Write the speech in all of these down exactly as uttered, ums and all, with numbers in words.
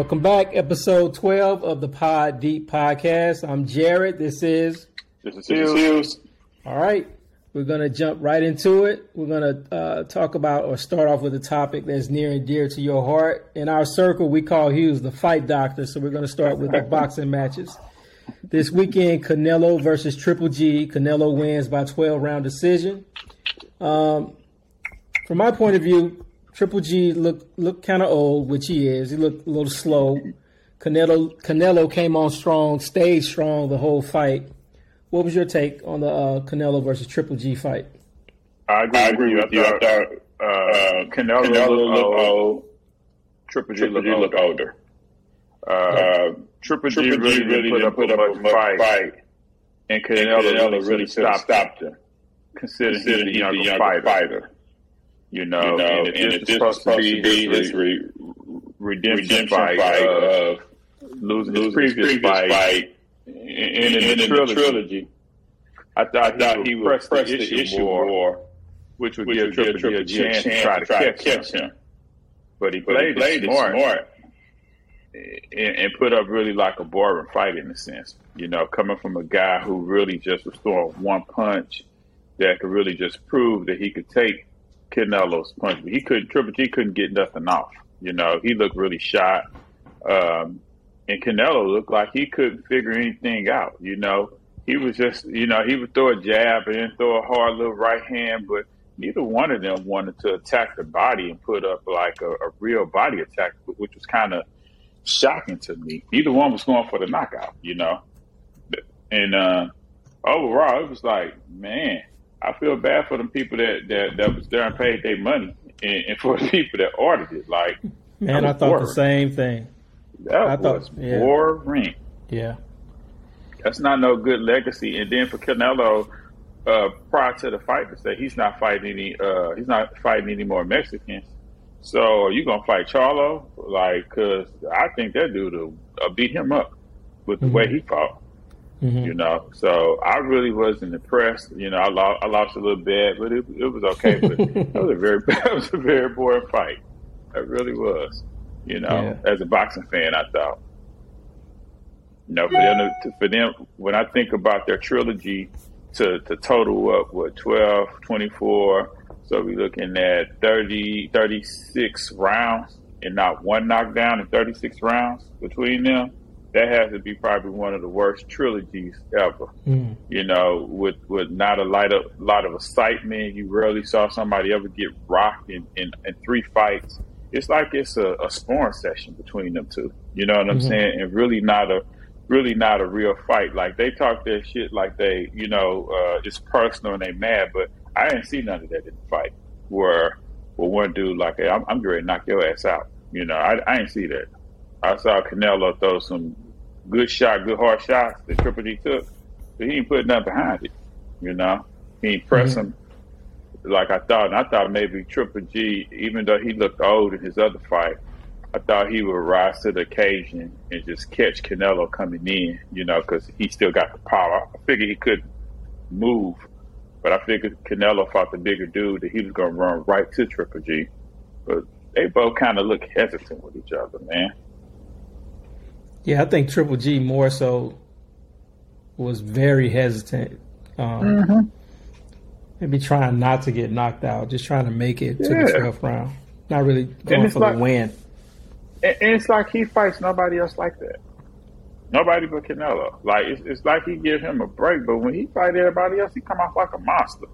Welcome back, episode twelve of the Pod Deep Podcast. I'm Jared. This is this is Hughes. All right, we're gonna jump right into it. We're gonna uh, talk about or start off with a topic that's near and dear to your heart. In our circle, we call Hughes the fight doctor. So we're gonna start with the boxing matches. This weekend, Canelo versus Triple G. Canelo wins by twelve round decision. Um, from my point of view, Triple G looked looked kind of old, which he is. He looked a little slow. Canelo Canelo came on strong, stayed strong the whole fight. What was your take on the uh, Canelo versus Triple G fight? I agree, I agree with you. I thought uh, uh, Canelo, Canelo looked old. old. Triple G, Triple G looked older. Uh, uh, Triple, Triple G really, really didn't put up, put up a much fight, fight. And Canelo, Canelo really, really stopped, stopped him, considering he's the younger, younger fighter. fighter. You know, you know, and, and it's, it's supposed, supposed to be, be this re- redemption, redemption fight of uh, losing, losing his previous, previous fight, fight in, in, in, in the trilogy. trilogy. I thought, I thought he would press, press the issue, issue more, more, which would which give Triple G a chance, chance to try to catch, catch him. him. But he but played, he played it smart, smart. And, and put up really like a boring fight in a sense. You know, coming from a guy who really just was throwing one punch that could really just prove that he could take Canelo's punch, but he couldn't. Triple G couldn't get nothing off. You know, he looked really shot, um, and Canelo looked like he couldn't figure anything out. You know, he was just, you know, he would throw a jab and then throw a hard little right hand, but neither one of them wanted to attack the body and put up like a, a real body attack, which was kind of shocking to me. Neither one was going for the knockout. You know, and uh, overall, it was like, man, I feel bad for the people that, that, that was there and paid their money, and, and for the people that ordered it. Like, man, I thought boring. the same thing. That I was thought, yeah. boring. Yeah, that's not no good legacy. And then for Canelo, uh, prior to the fight, to say he's not fighting any, uh, he's not fighting any more Mexicans. So are you gonna fight Charlo? Like, cause I think that dude will uh, beat him up with the mm-hmm. way he fought. Mm-hmm. You know, so I really wasn't impressed. You know, I lost, I lost a little bit, but it, it was okay. But it was a very, it was a very boring fight. It really was. You know, yeah. As a boxing fan, I thought, you know, for them, to, for them, when I think about their trilogy, to, to total up what twelve, twenty-four, so we're looking at thirty, thirty-six rounds, and not one knockdown in thirty-six rounds between them. That has to be probably one of the worst trilogies ever. Mm. You know, with, with not a lot of, lot of excitement. You rarely saw somebody ever get rocked in, in, in three fights. It's like it's a, a sparring session between them two. You know what mm-hmm. I'm saying? And really not a, really not a real fight. Like, they talk their shit like they, you know, uh, it's personal and they mad, but I didn't see none of that in the fight where, where one dude like, hey, I'm, I'm ready to knock your ass out. You know, I, I didn't see that. I saw Canelo throw some good shot, good hard shots that Triple G took, but he didn't put nothing behind it, you know? He didn't press mm-hmm. him like I thought. And I thought maybe Triple G, even though he looked old in his other fight, I thought he would rise to the occasion and just catch Canelo coming in, you know, because he still got the power. I figured he couldn't move, but I figured Canelo fought the bigger dude that he was going to run right to Triple G. But they both kind of look hesitant with each other, man. Yeah, I think Triple G more so was very hesitant. Um, mm-hmm. Maybe trying not to get knocked out, just trying to make it yeah. to the twelfth round. Not really going for like, the win. And it's like he fights nobody else like that. Nobody but Canelo. Like, it's, it's like he give him a break, but when he fight everybody else, he come off like a monster.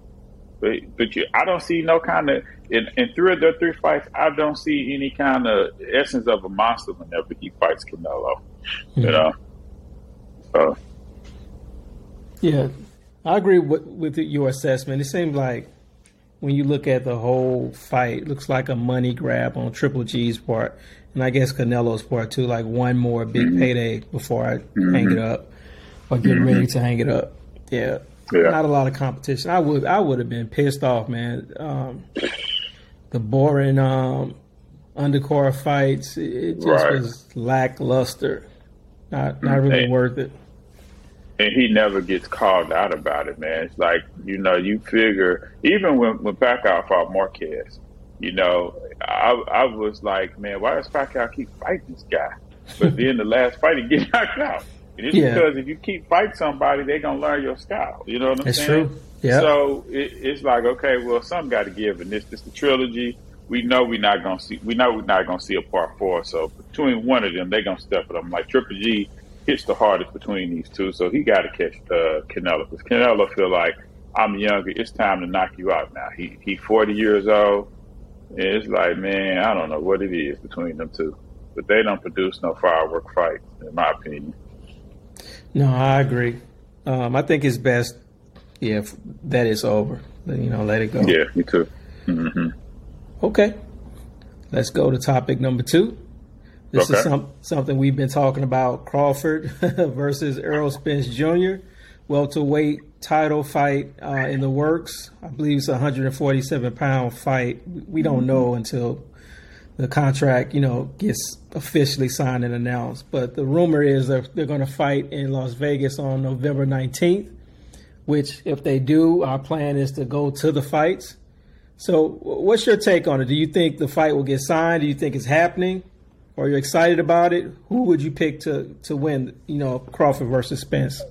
But, but you, I don't see no kind of in, in three of their three fights. I don't see any kind of essence of a monster whenever he fights Canelo. Mm-hmm. You know, so yeah, I agree with, with your assessment. It seems like when you look at the whole fight, it looks like a money grab on Triple G's part, and I guess Canelo's part too. Like one more big mm-hmm. payday before I mm-hmm. hang it up or get mm-hmm. ready to hang it up. Yeah. Yeah. Not a lot of competition. I would I would have been pissed off, man. Um, the boring um, undercard fights, it just right. was lackluster. Not not really and, worth it. And he never gets called out about it, man. It's like, you know, you figure, even when, when Pacquiao fought Marquez, you know, I, I was like, man, why does Pacquiao keep fighting this guy? But then the last fight, he get knocked out. And it's yeah. because if you keep fighting somebody, they're going to learn your style. You know what I'm That's saying? That's true. Yeah. So it, it's like, okay, well, something got to give. And this this the trilogy. We know we're not going to see we know we're not going to see a part four. So between one of them, they're going to step it up. Like Triple G hits the hardest between these two. So he got to catch uh, Canelo. Because Canelo feel like, I'm younger. It's time to knock you out now. He he forty years old. And it's like, man, I don't know what it is between them two. But they don't produce no firework fight, in my opinion. No, I agree. Um, I think it's best if that is over. You know, let it go. Yeah, me too. Mm-hmm. Okay. Let's go to topic number two. This okay. is some, something we've been talking about, Crawford versus Errol Spence Junior Welterweight title fight uh, in the works. I believe it's a one forty-seven pound fight. We don't mm-hmm. know until the contract, you know, gets officially signed and announced. But the rumor is that they're going to fight in Las Vegas on November nineteenth, which if they do, our plan is to go to the fights. So what's your take on it? Do you think the fight will get signed? Do you think it's happening? Are you excited about it? Who would you pick to, to win, you know, Crawford versus Spence?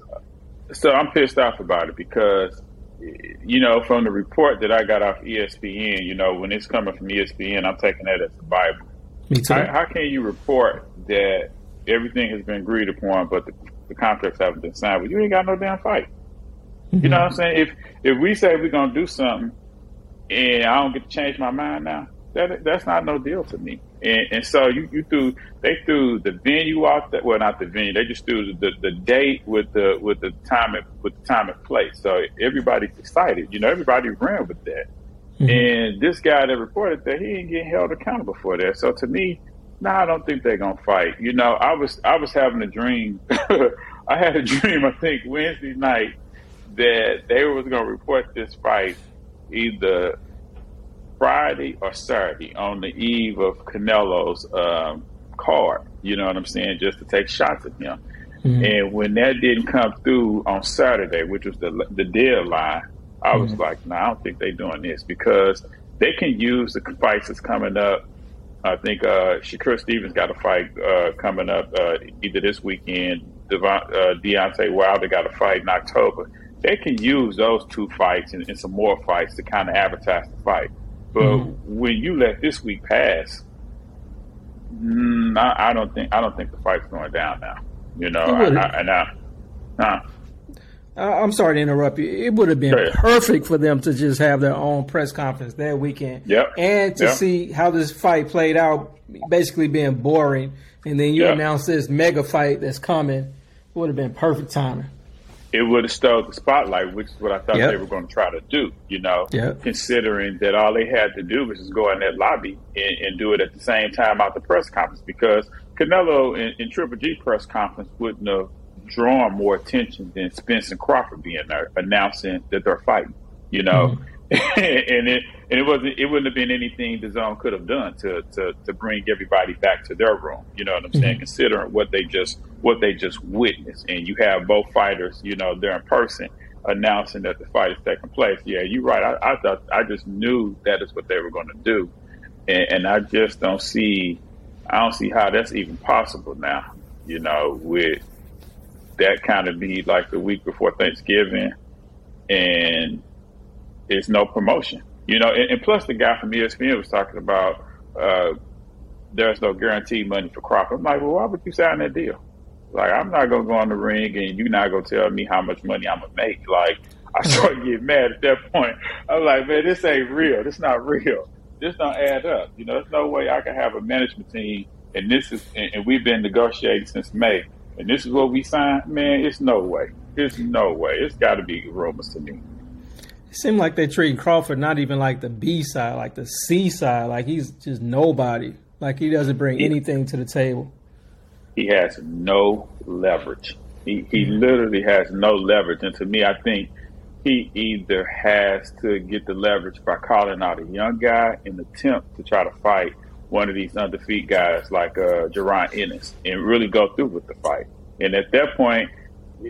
So I'm pissed off about it because, you know, from the report that I got off E S P N, you know, when it's coming from E S P N, I'm taking that as the Bible. Me too. How, how can you report that everything has been agreed upon, but the, the contracts haven't been signed? But you ain't got no damn fight. Mm-hmm. You know what I'm saying? If if we say we're going to do something and I don't get to change my mind now, that that's not no deal to me. And, and so you, you threw they threw the venue out that well not the venue they just threw the, the date with the with the time at, with the time and place. So everybody's excited, you know, everybody ran with that. Mm-hmm. And this guy that reported that he ain't getting held accountable for that. So to me, no, nah, I don't think they're gonna fight. You know, I was I was having a dream. I had a dream I think Wednesday night that they was gonna report this fight either Friday or Saturday on the eve of Canelo's um, card, you know what I'm saying, just to take shots at him. Mm-hmm. And when that didn't come through on Saturday, which was the the deadline, I mm-hmm. was like, no, nah, I don't think they're doing this because they can use the fights that's coming up. I think uh, Shakur Stevens got a fight uh, coming up uh, either this weekend. Devont, uh, Deontay Wilder got a fight in October. They can use those two fights and, and some more fights to kind of advertise the fight. But mm-hmm. when you let this week pass, mm, I, I don't think I don't think the fight's going down now. You know, I, I, and I, nah. I'm sorry to interrupt you. It would have been yeah. perfect for them to just have their own press conference that weekend, yep. and to yep. see how this fight played out, basically being boring, and then you yep. announce this mega fight that's coming. It would have been perfect timing. It would have stole the spotlight, which is what I thought yep. they were going to try to do, you know, yep. considering that all they had to do was just go in that lobby and, and do it at the same time out the press conference, because Canelo and, and Triple G press conference wouldn't have drawn more attention than Spence and Crawford being there announcing that they're fighting, you know, mm-hmm. and it and it wasn't it wouldn't have been anything the zone could have done to, to, to bring everybody back to their room, you know what I'm mm-hmm. saying, considering what they just what they just witnessed. And you have both fighters, you know, they're in person announcing that the fight is taking place. Yeah, you're right. I, I thought I just knew that is what they were going to do. And, and I just don't see, I don't see how that's even possible now, you know, with that kind of be like the week before Thanksgiving and it's no promotion, you know, and, and plus the guy from E S P N was talking about, uh, there's no guaranteed money for Crawford. I'm like, well, why would you sign that deal? Like, I'm not going to go in the ring and you're not going to tell me how much money I'm going to make. Like, I started getting mad at that point. I'm like, man, this ain't real. This not real. This don't add up. You know, there's no way I can have a management team. And this is, and, and we've been negotiating since May. And this is what we signed. Man, it's no way. It's no way. It's got to be rumors to me. It seemed like they treat Crawford not even like the B side, like the C side. Like, he's just nobody. Like, he doesn't bring anything to the table. He has no leverage. He he literally has no leverage. And to me, I think he either has to get the leverage by calling out a young guy in an attempt to try to fight one of these undefeated guys like uh, Jaron Ennis and really go through with the fight. And at that point,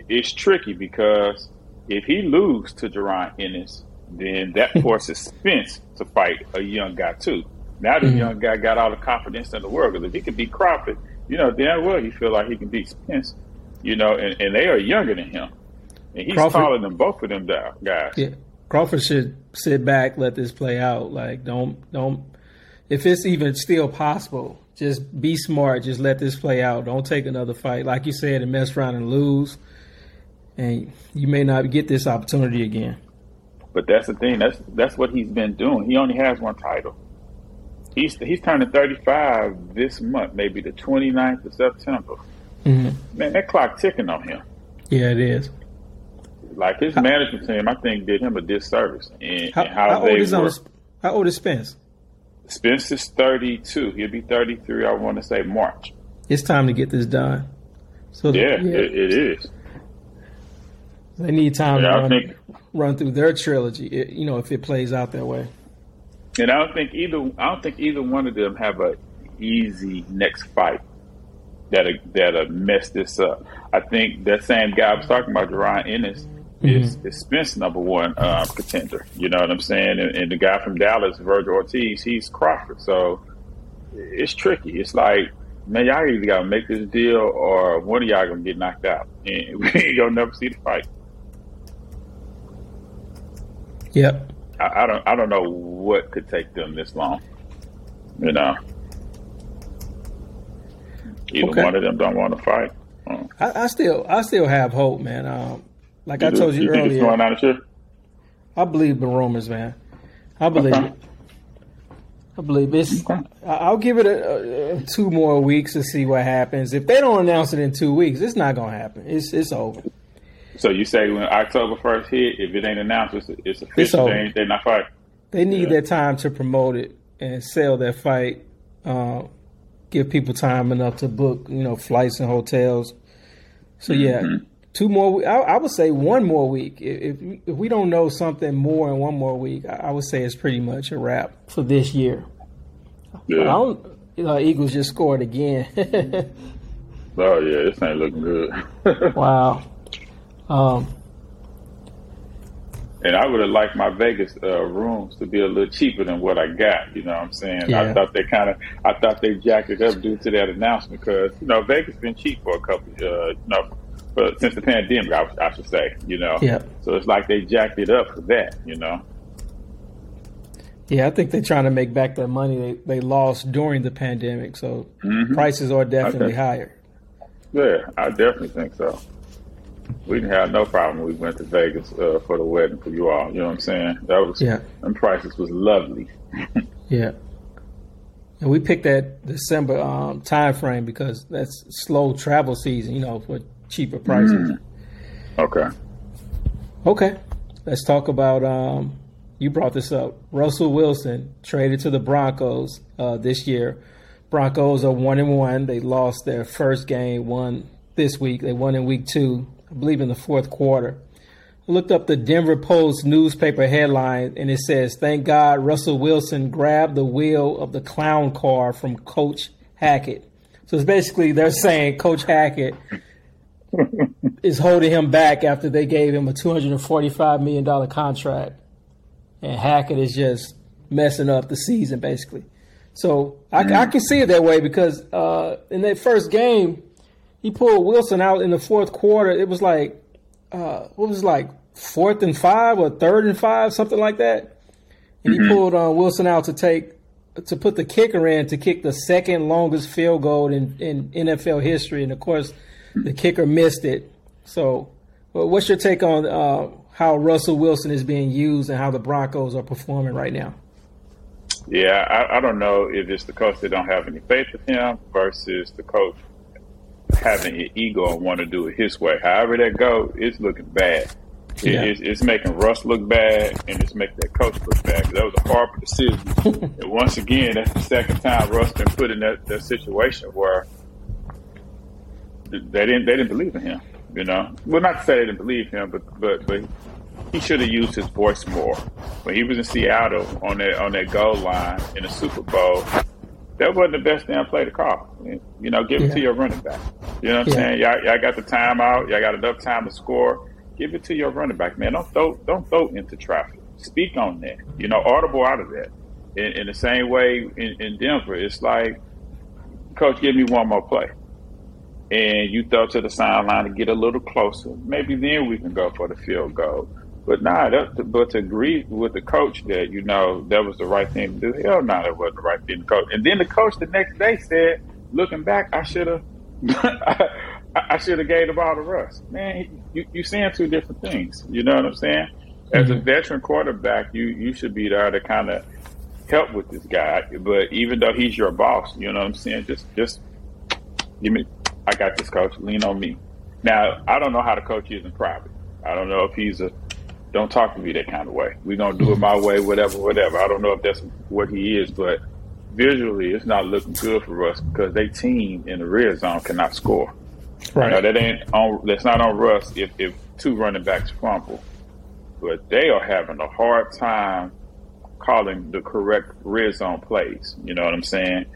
it's tricky because if he loses to Jaron Ennis, then that forces Spence to fight a young guy too. Now the mm-hmm. young guy got all the confidence in the world because if he could beat Crawford, you know damn well he feel like he can beat Spence, you know, and, and they are younger than him, and he's Crawford, calling them both of them down, guys. Yeah, Crawford should sit back, let this play out. Like, don't don't if it's even still possible, just be smart. Just let this play out. Don't take another fight, like you said, and mess around and lose, and you may not get this opportunity again. But that's the thing. That's that's what he's been doing. He only has one title. He's he's turning thirty-five this month, maybe the twenty-ninth of September. Mm-hmm. Man, that clock ticking on him. Yeah, it is. Like, his management team, I think, did him a disservice. And how, how, how, old is on, how old is Spence? Spence is thirty-two. He'll be thirty-three, I want to say, March. It's time to get this done. So yeah, the, yeah. It, it is. They need time and to run, think, run through their trilogy, it, you know, if it plays out that way. And I don't think either. I don't think either one of them have a easy next fight that that'll mess this up. I think that same guy I was talking about, Jaron Ennis, mm-hmm. is, is Spence number one uh, contender. You know what I'm saying? And, and the guy from Dallas, Virgil Ortiz, he's Crawford. So it's tricky. It's like, man, y'all either gotta make this deal, or one of y'all gonna get knocked out, and we ain't gonna never see the fight. Yep. I, I don't. I don't know what could take them this long. You know, either okay. one of them don't want to fight. Mm. I, I still, I still have hope, man. Um, like you I do, told you, you earlier, think it's going out of here? I believe the rumors, man. I believe okay. it. I believe it's. Okay. I'll give it a, a, two more weeks to see what happens. If they don't announce it in two weeks, it's not going to happen. It's it's over. So you say when October first hit, if it ain't announced, it's, it's official. It's they, they're not fighting. They need yeah. their time to promote it and sell their fight. Uh, give people time enough to book, you know, flights and hotels. So yeah, mm-hmm. two more. I, I would say one more week. If, if we don't know something more in one more week, I, I would say it's pretty much a wrap for this year. Yeah. I don't, you know, Eagles just scored again. Oh yeah, this ain't looking good. Wow. Um, and I would have liked my Vegas uh, rooms to be a little cheaper than what I got. You know what I'm saying? Yeah. I thought they kind of, I thought they jacked it up due to that announcement because, you know, Vegas been cheap for a couple, uh, you know, for, since the pandemic, I, I should say, you know. Yeah. So it's like they jacked it up for that, you know. Yeah, I think they're trying to make back their money they, they lost during the pandemic. So mm-hmm. prices are definitely okay. higher. Yeah, I definitely think so. We didn't have no problem when we went to Vegas uh, for the wedding for you all. You know what I'm saying? That was yeah. Them prices was lovely. Yeah. And we picked that December um, time frame because that's slow travel season, you know, for cheaper prices. Mm. Okay. Okay. Let's talk about, um, you brought this up, Russell Wilson traded to the Broncos uh, this year. Broncos are one and one. They lost their first game, won this week. They won in week two. I believe in the fourth quarter. I looked up the Denver Post newspaper headline, and it says, "Thank God Russell Wilson grabbed the wheel of the clown car from Coach Hackett." So it's basically they're saying Coach Hackett is holding him back after they gave him a two hundred forty-five million dollars contract, and Hackett is just messing up the season, basically. So I, mm-hmm. I can see it that way because uh, in that first game, he pulled Wilson out in the fourth quarter. It was like, uh, what was it like, fourth and five or third and five, something like that. And mm-hmm. he pulled uh, Wilson out to take to put the kicker in to kick the second longest field goal in, in N F L history. And, of course, the kicker missed it. So well, what's your take on uh, how Russell Wilson is being used and how the Broncos are performing right now? Yeah, I, I don't know if it's the coach that don't have any faith in him versus the coach having an ego and want to do it his way. However that go, it's looking bad. It, yeah. it's, it's making Russ look bad, and it's making that coach look bad. That was a horrible decision. And once again, that's the second time Russ been put in that, that situation where they didn't they didn't believe in him. You know, well, not to say they didn't believe him, but but but he should have used his voice more. When he was in Seattle on that on that goal line in the Super Bowl, that wasn't the best damn play to call. You know, give it yeah. to your running back. You know what yeah. I'm saying? Y'all, y'all got the timeout. Y'all got enough time to score. Give it to your running back, man. Don't throw, don't throw into traffic. Speak on that. You know, audible out of that. In, in the same way in, in Denver, it's like, Coach, give me one more play. and you throw to the sideline to get a little closer, maybe then we can go for the field goal. But nah, that, but to agree with the coach that, you know, that was the right thing to do, hell no, nah, that wasn't the right thing to coach. And then the coach the next day said, looking back, I should have I, I should have gave the ball to Russ. Man, you, you saying two different things. You know what I'm saying? As a veteran quarterback, you, you should be there to kind of help with this guy. But even though he's your boss, you know what I'm saying? Just just give me, I got this, coach. Lean on me. Now, I don't know how the coach is in private. I don't know if he's a don't talk to me that kind of way. We're going to do it my way, whatever, whatever. I don't know if that's what he is, but visually it's not looking good for us because they team in the red zone cannot score. Right. Now, that ain't on, that's not on Russ if, if two running backs fumble. But they are having a hard time calling the correct red zone plays. You know what I'm saying?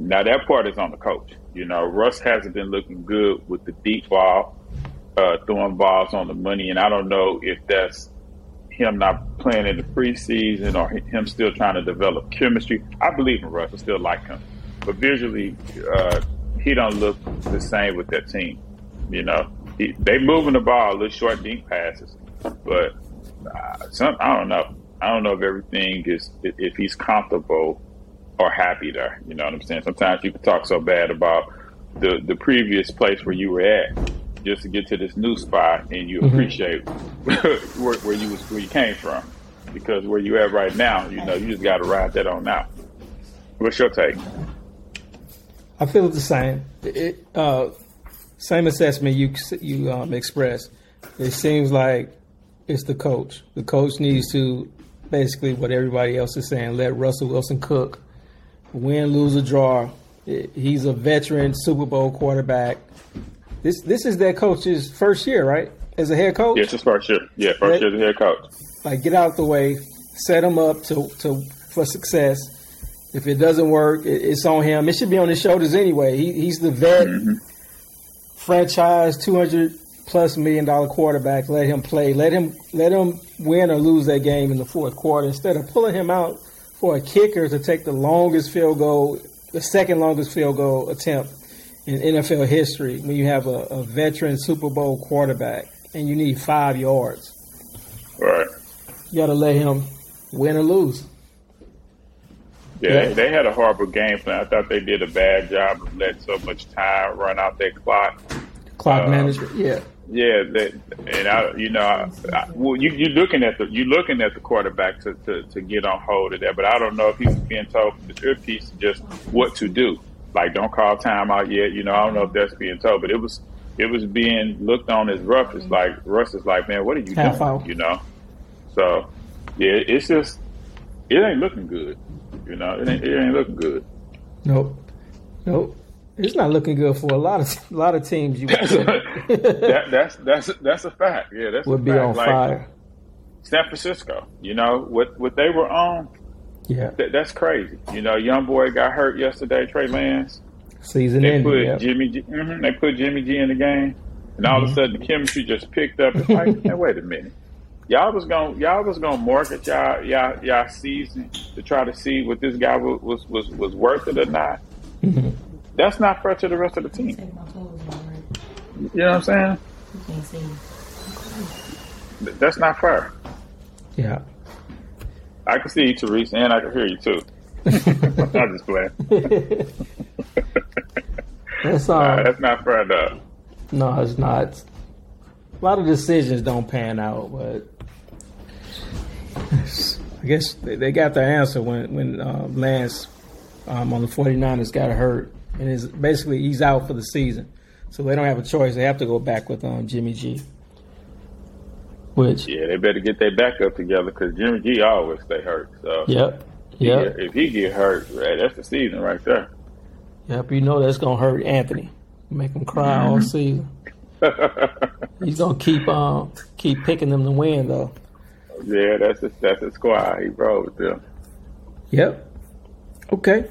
Now, that part is on the coach. You know, Russ hasn't been looking good with the deep ball, uh, throwing balls on the money. And I don't know if that's him not playing in the preseason or him still trying to develop chemistry. I believe in Russ. I still like him. But visually, uh, he don't look the same with that team. You know, he, they moving the ball, little short, deep passes. But uh, some, I don't know. I don't know if everything is, if he's comfortable or happy there. You know what I'm saying? Sometimes people talk so bad about the, the previous place where you were at just to get to this new spot, and you appreciate mm-hmm. where, where you was, where you came from, because where you at right now, you know, you just got to ride that on out. What's your take? I feel the same. It, uh, same assessment you you um, expressed. It seems like it's the coach. The coach needs to basically what everybody else is saying. Let Russell Wilson cook. Win, lose, or draw. It, he's a veteran Super Bowl quarterback. This this is that coach's first year, right? As a head coach? Yeah, it's his first year. Yeah, first that, year as a head coach. Like, get out the way, set him up to, to for success. If it doesn't work, it, it's on him. It should be on his shoulders anyway. He, he's the vet, mm-hmm. franchise, two hundred plus million dollar quarterback. Let him play. Let him let him win or lose that game in the fourth quarter. Instead of pulling him out for a kicker to take the longest field goal, the second longest field goal attempt in N F L history, when you have a, a veteran Super Bowl quarterback and you need five yards. Right. You got to let him win or lose. Yeah, yeah. They, they had a horrible game plan. I thought they did a bad job of letting so much time run out their clock. Clock um, management, yeah. Yeah, they, and I, you know, I, I, well, you, you're looking at the you looking at the quarterback to, to, to get on hold of that, but I don't know if he's being told from the earpiece just what to do. Like, don't call timeout yet. You know, I don't know if that's being told, but it was it was being looked on as rough. It's like, Russ is like, man, what are you Half doing? Out. You know? So, yeah, it's just, it ain't looking good. You know, it ain't, it ain't looking good. Nope. Nope. It's not looking good for a lot of a lot of teams. You that's, that, that's, that's, that's a fact. Yeah, that's we'll a fact. Would be on like, fire. San Francisco, you know, what, what they were on. Yeah, Th- that's crazy. You know, young boy got hurt yesterday. Trey Lance. Season they ending. Put yep. Jimmy G, mm-hmm, they put Jimmy G in the game, and all mm-hmm. of a sudden the chemistry just picked up. It's like, hey, wait a minute, y'all was gonna y'all was gonna market y'all y'all y'all season to try to see what this guy was was was, was worth it or not. Mm-hmm. That's not fair to the rest of the team. You know what I'm saying? That's not fair. Yeah. I can see you, Therese, and I can hear you, too. I'm just playing. that's, um, nah, that's not fair enough. No, it's not. A lot of decisions don't pan out, but I guess they, they got the answer when, when uh, Lance um, on the 49ers got hurt. And is basically he's out for the season. So they don't have a choice. They have to go back with um, Jimmy G. Which, yeah, they better get their backup together because Jimmy G always stay hurt. So yep, yep. If he get hurt, right, that's the season right there. Yep, you know that's gonna hurt Anthony, make him cry all season. He's gonna keep um keep picking them to win though. Yeah, that's a, that's a squad he brought with them. Yep. Okay.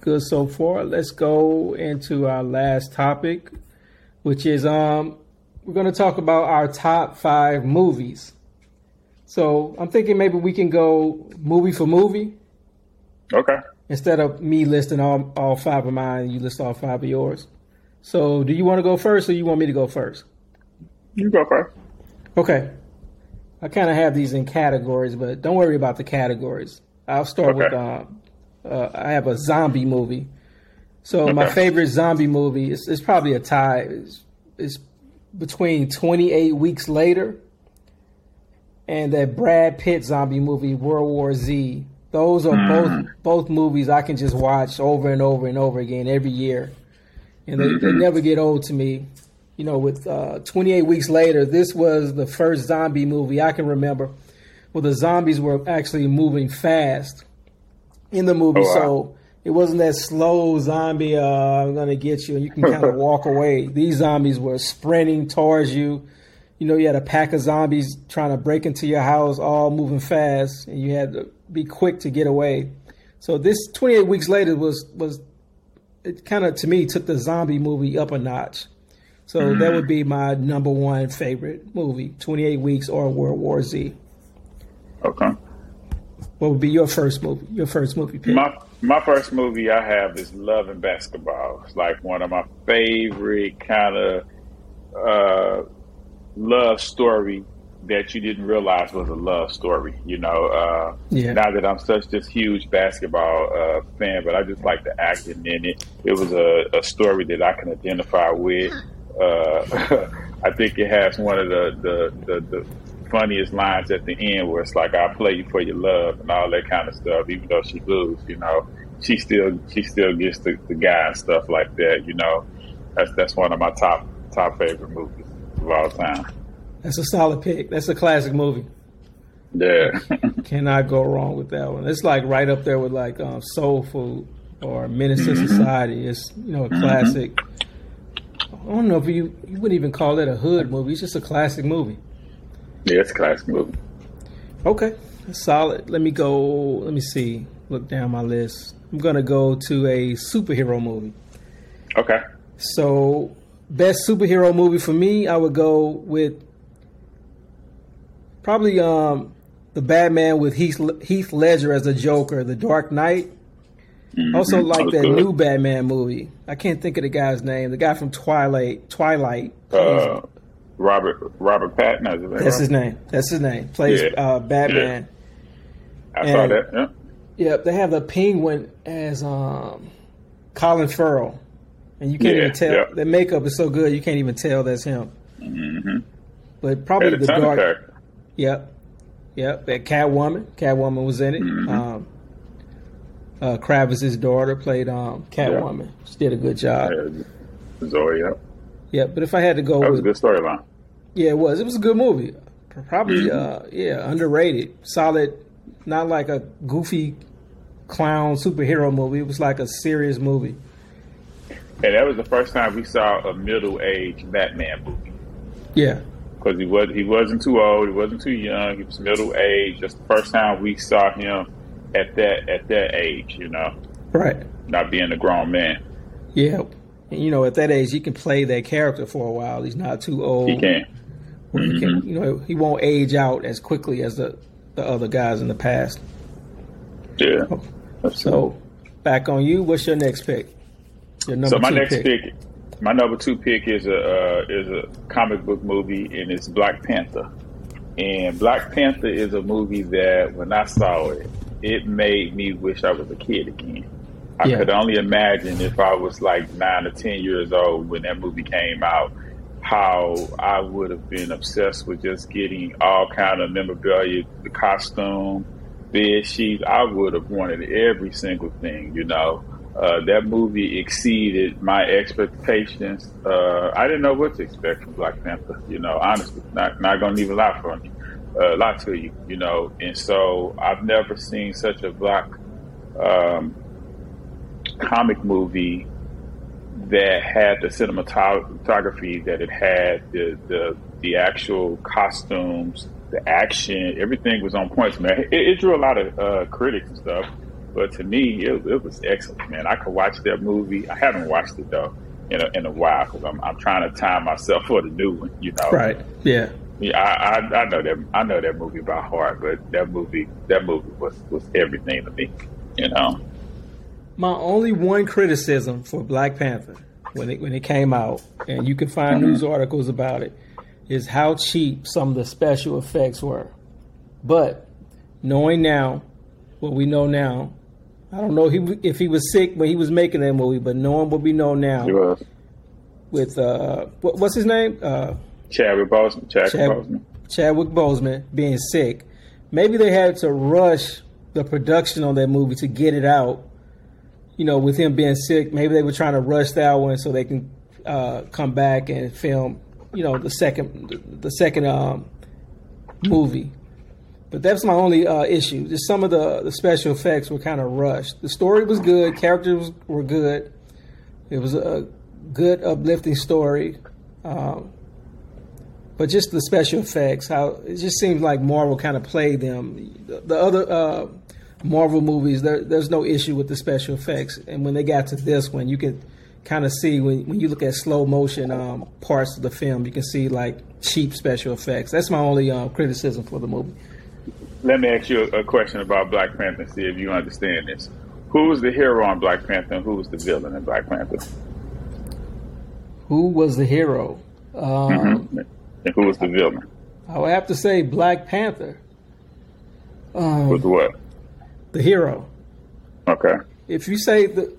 Good so far. Let's go into our last topic, which is um. We're going to talk about our top five movies. So I'm thinking maybe we can go movie for movie. Okay. Instead of me listing all, all five of mine, you list all five of yours. So do you want to go first or you want me to go first? You go first. Okay. I kind of have these in categories, but don't worry about the categories. I'll start okay. with, um, uh, I have a zombie movie. So okay. my favorite zombie movie is it's probably a tie. It's, it's between twenty-eight weeks later and that Brad Pitt zombie movie, World War Z. Those are mm. both both movies I can just watch over and over and over again every year. And they, mm-hmm. they never get old to me. You know, with uh, twenty-eight weeks later, this was the first zombie movie I can remember where the zombies were actually moving fast in the movie. Oh, wow. So it wasn't that slow zombie, uh, I'm going to get you, and you can kind of walk away. These zombies were sprinting towards you. You know, you had a pack of zombies trying to break into your house, all moving fast, and you had to be quick to get away. So this twenty-eight weeks later was, was it kind of, to me, took the zombie movie up a notch. So mm-hmm. that would be my number one favorite movie, twenty-eight weeks or World War Z. Okay. What would be your first movie, your first movie pick? My, my first movie I have is Love and Basketball. It's like one of my favorite kind of uh, love story that you didn't realize was a love story, you know. Uh, yeah. Now that I'm such this huge basketball uh, fan, but I just like the acting in it. It was a, a story that I can identify with. Uh, I think it has one of the, the, the, the funniest lines at the end where it's like, I'll play you for your love and all that kind of stuff, even though she loses, you know, she still, she still gets the, the guy and stuff like that. You know, that's, that's one of my top, top favorite movies of all time. That's a solid pick. That's a classic movie. Yeah. Cannot go wrong with that one. It's like right up there with like um, Soul Food or Menace to mm-hmm. Society. It's, you know, a classic. Mm-hmm. I don't know if you you wouldn't even call that a hood movie. It's just a classic movie. Yeah, it's a classic movie. Okay, that's solid. Let me go. Let me see. Look down my list. I'm gonna go to a superhero movie. Okay. So, best superhero movie for me, I would go with probably um the Batman with Heath Heath Ledger as the Joker, The Dark Knight. Mm-hmm. Also like that, that new Batman movie. I can't think of the guy's name. The guy from Twilight. Twilight. Uh, Robert Robert Pattinson. Is that That's right? his name. That's his name. Plays yeah. uh, Batman. Yeah. I and, saw that. Yep. Yeah, they have the Penguin as um, Colin Farrell, and you can't yeah. even tell. Yep. The makeup is so good you can't even tell that's him. Mm-hmm. But probably the dark. Attack. Yep. Yep. That Catwoman. Catwoman was in it. Mm-hmm. Um, Uh, Kravitz's daughter played um, Catwoman. Yeah. She did a good job. Yeah. Zoya. Yeah. yeah, but if I had to go, that was with, a good storyline. Yeah, it was. It was a good movie. Probably, mm-hmm. uh, yeah, underrated, solid. Not like a goofy clown superhero movie. It was like a serious movie. And that was the first time we saw a middle-aged Batman movie. Yeah, because he was he wasn't too old. He wasn't too young. He was middle-aged. That's the first time we saw him. At that at that age, you know, right? Not being a grown man. Yeah, and you know, at that age, he can play that character for a while. He's not too old. He can. Mm-hmm. He can, you know, he won't age out as quickly as the, the other guys in the past. Yeah. So, so back on you. What's your next pick? Your number so my two next pick. pick, my number two pick is a uh, is a comic book movie, and it's Black Panther. And Black Panther is a movie that when I saw it. It made me wish I was a kid again. I yeah. could only imagine if I was like nine or ten years old when that movie came out, how I would have been obsessed with just getting all kind of memorabilia, the costume, bed sheets. I would have wanted every single thing, you know. Uh, that movie exceeded my expectations. Uh, I didn't know what to expect from Black Panther, you know, honestly. Not, not going to even lie for me. A lot to you, you know, and so I've never seen such a black um, comic movie that had the cinematography that it had, the the, the actual costumes, the action, everything was on point, man. It, it drew a lot of uh, critics and stuff, but to me, it, it was excellent, man. I could watch that movie. I haven't watched it though in a, in a while because I'm I'm trying to time myself for the new one, you know. Right? Yeah. Yeah, I, I, I know that I know that movie by heart, but that movie that movie was, was everything to me, you know. My only one criticism for Black Panther when it when it came out, and you can find mm-hmm. news articles about it, is how cheap some of the special effects were. But knowing now what we know now, I don't know he, if he was sick when he was making that movie, but knowing what we know now, he was. with uh, what, what's his name, uh, Chadwick Boseman. Chadwick, Chadwick Boseman. Chadwick Boseman being sick, maybe they had to rush the production on that movie to get it out. You know, with him being sick, maybe they were trying to rush that one so they can uh, come back and film, you know, the second, the second um, movie. But that's my only uh, issue. Just some of the, the special effects were kind of rushed. The story was good. Characters were good. It was a good, uplifting story. Um, but just the special effects, how it just seems like Marvel kind of played them. The, the other uh, Marvel movies, there, there's no issue with the special effects. And when they got to this one, you could kind of see when, when you look at slow motion um, parts of the film, you can see like cheap special effects. That's my only uh, criticism for the movie. Let me ask you a question about Black Panther and see if you understand this. Who was the hero on Black Panther and who was the villain in Black Panther? Who was the hero? Um, mm-hmm. And who was the villain? I would have to say Black Panther. Um, was what? The hero. Okay. If you say the,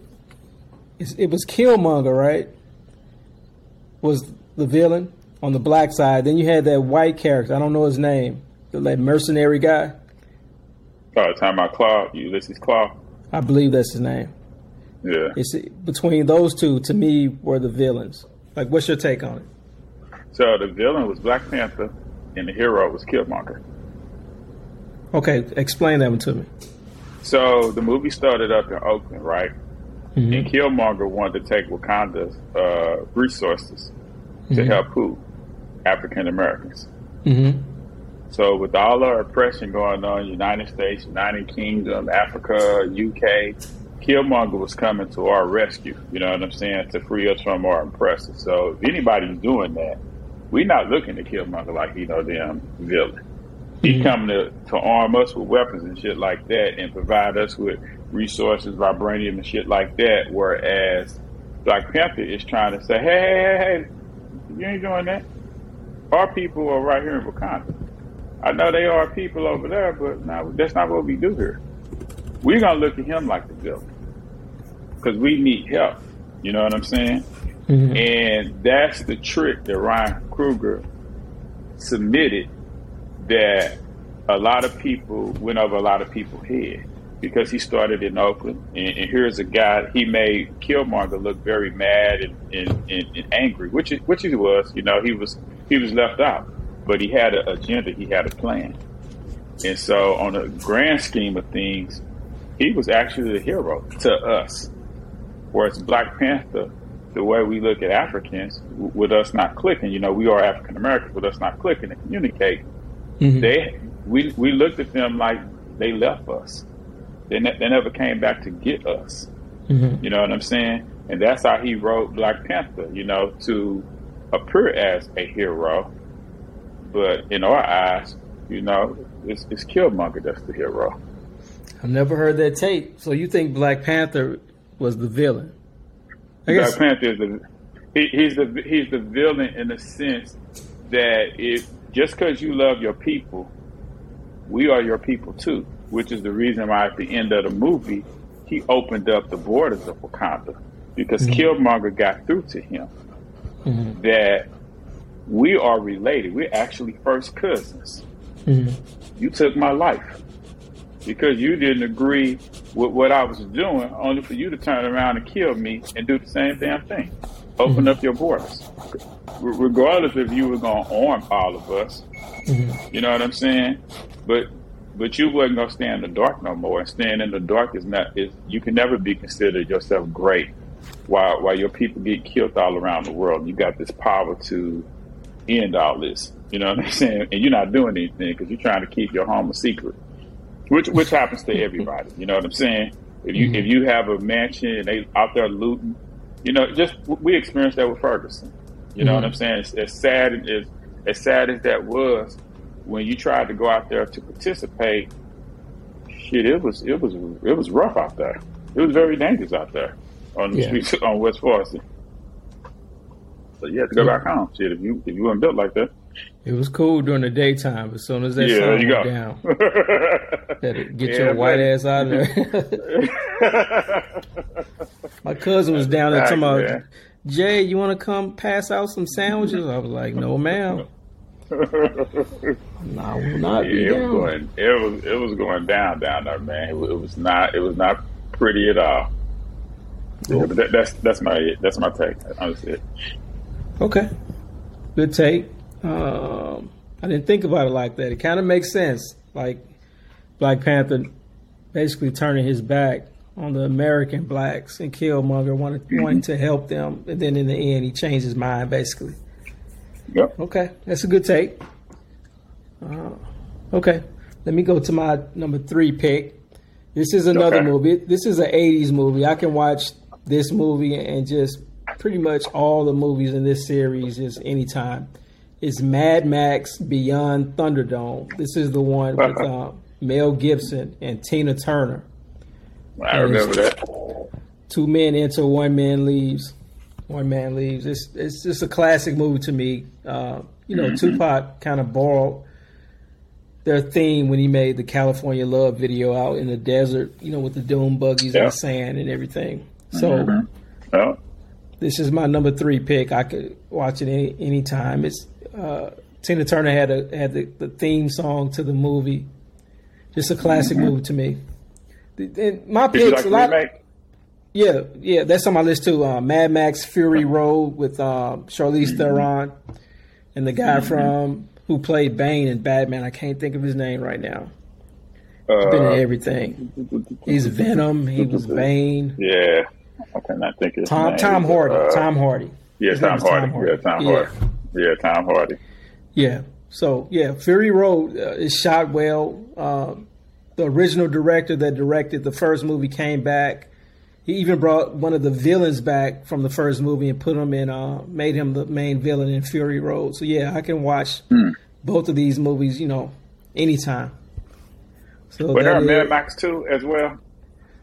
it was Killmonger, right? Was the villain on the black side. Then you had that white character. I don't know his name. The like mercenary guy. Oh, time about Claw, Ulysses Claw. I believe that's his name. Yeah. It's between those two, to me, were the villains. Like, what's your take on it? So the villain was Black Panther, and the hero was Killmonger. Okay, explain that one to me. So the movie started up in Oakland, right? Mm-hmm. And Killmonger wanted to take Wakanda's uh, resources to mm-hmm. help who? African Americans. Mm-hmm. So with all our oppression going on, United States, United Kingdom, Africa, U K, Killmonger was coming to our rescue, you know what I'm saying, to free us from our oppressors. So if anybody's doing that, we're not looking to Killmonger like he no damn villain. He mm-hmm. coming to, to arm us with weapons and shit like that and provide us with resources, vibranium and shit like that, whereas Black Panther is trying to say, hey, hey, hey, hey, you ain't doing that. Our people are right here in Wakanda. I know they are people over there, but no, that's not what we do here. We're going to look at him like the villain because we need help. You know what I'm saying? Mm-hmm. And that's the trick that Ryan Coogler submitted that a lot of people went over a lot of people's head because he started in Oakland. And, and here's a guy, he made Killmonger look very mad and, and, and, and angry, which, is, which he was. You know, he was he was left out. But he had an agenda, he had a plan. And so on a grand scheme of things, he was actually the hero to us. Whereas Black Panther, the way we look at Africans, with us not clicking, you know, we are African Americans, with us not clicking and communicating, mm-hmm. they we we looked at them like they left us. They, ne- they never came back to get us. Mm-hmm. You know what I'm saying? And that's how he wrote Black Panther, you know, to appear as a hero. But in our eyes, you know, it's, it's Killmonger that's the hero. I've never heard that tape. So you think Black Panther was the villain? I guess. Black Panther is the he, he's the he's the villain in the sense that if just because you love your people, we are your people too. Which is the reason why at the end of the movie, he opened up the borders of Wakanda because mm-hmm. Killmonger got through to him mm-hmm. that. We are related. We're actually first cousins. Mm-hmm. You took my life because you didn't agree with what I was doing, only for you to turn around and kill me and do the same damn thing. Open mm-hmm. up your borders. R- regardless if you were going to arm all of us, mm-hmm. you know what I'm saying? But but you wasn't going to stay in the dark no more. And staying in the dark is not, is, you can never be considered yourself great while, while your people get killed all around the world. You got this power to end all this, you know what I'm saying? And you're not doing anything because you're trying to keep your home a secret, which which happens to everybody, you know what I'm saying? If you mm-hmm. if you have a mansion and they out there looting, you know, just we experienced that with Ferguson, you mm-hmm. know what I'm saying? As, as sad as as sad as that was, when you tried to go out there to participate, shit, it was it was it was rough out there. It was very dangerous out there on the yeah. streets on West Forest. So you have to go yeah. back home. Shit, if you if you weren't built like that. It was cool during the daytime. As soon as that yeah, sun went down, get yeah, your white buddy. ass out of there. My cousin was down there talking about, Jay, you want to come pass out some sandwiches? I was like, no, ma'am. No, I will not yeah, be it down. Was going, it was it was going down down there, man. It was, it was not it was not pretty at all. Nope. Yeah, but that, that's that's my that's my take. Honestly. Okay, good take. Um, I didn't think about it like that. It kind of makes sense. Like Black Panther basically turning his back on the American blacks and Killmonger wanted, mm-hmm. wanting to help them. And then in the end, he changed his mind, basically. Yep. Okay. That's a good take. Uh, okay. Let me go to my number three pick. This is another okay. movie. This is an eighties movie. I can watch this movie and just pretty much all the movies in this series just anytime. It's Mad Max Beyond Thunderdome. This is the one with uh, Mel Gibson and Tina Turner. I and remember that. Two men enter, one man leaves. One man leaves. It's it's just a classic movie to me. Uh, you know, mm-hmm. Tupac kind of borrowed their theme when he made the California Love video out in the desert. You know, with the dune buggies yeah. and the sand and everything. So. Yeah. This is my number three pick. I could watch it any any time. It's uh, Tina Turner had a, had the, the theme song to the movie. Just a classic mm-hmm. movie to me. And my Did picks like a lot. Remake? Yeah, yeah, that's on my list too. Uh, Mad Max Fury Road with uh, Charlize mm-hmm. Theron and the guy mm-hmm. from who played Bane in Batman. I can't think of his name right now. He's uh, been in everything. He's Venom. He was Bane. Yeah. I cannot think of his Tom, name. Tom Hardy. Uh, Tom Hardy. Yeah, Tom Hardy. Tom Hardy. Yeah, Tom Hardy. Yeah. yeah, Tom Hardy. Yeah. So, yeah, Fury Road uh, is shot well. Uh, the original director that directed the first movie came back. He even brought one of the villains back from the first movie and put him in, uh, made him the main villain in Fury Road. So, yeah, I can watch mm. both of these movies, you know, anytime. So but there are Mad Max two as well.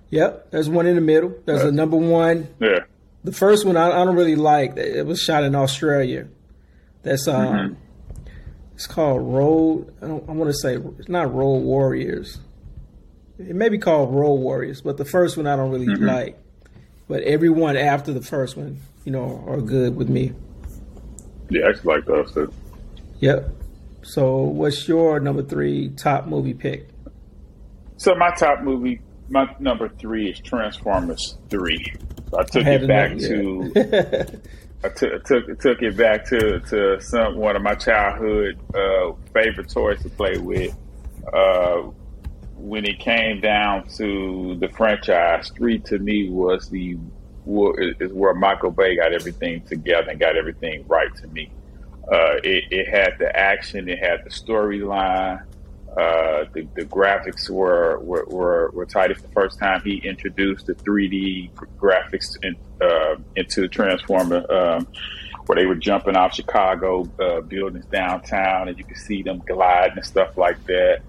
Yep, there's one in the middle. There's a number one. Yeah. The first one I, I don't really like. It was shot in Australia. That's um, mm-hmm. it's called Road. I, don't, I want to say it's not Road Warriors. It may be called Road Warriors, but the first one I don't really mm-hmm. like. But everyone after the first one, you know, are good with me. Yeah, I actually like those too. Yep. So, what's your number three top movie pick? So my top movie. My number three is Transformers three. So I took I it back know, yeah. to I took I took took it back to to some one of my childhood uh, favorite toys to play with. Uh, when it came down to the franchise, three to me was the is where Michael Bay got everything together and got everything right to me. Uh, it, it had the action, it had the storyline. Uh, the, the graphics were, were, were, were tight. It's the first time he introduced the three D graphics in, uh, into Transformer, um, where they were jumping off Chicago uh, buildings downtown, and you could see them gliding and stuff like that.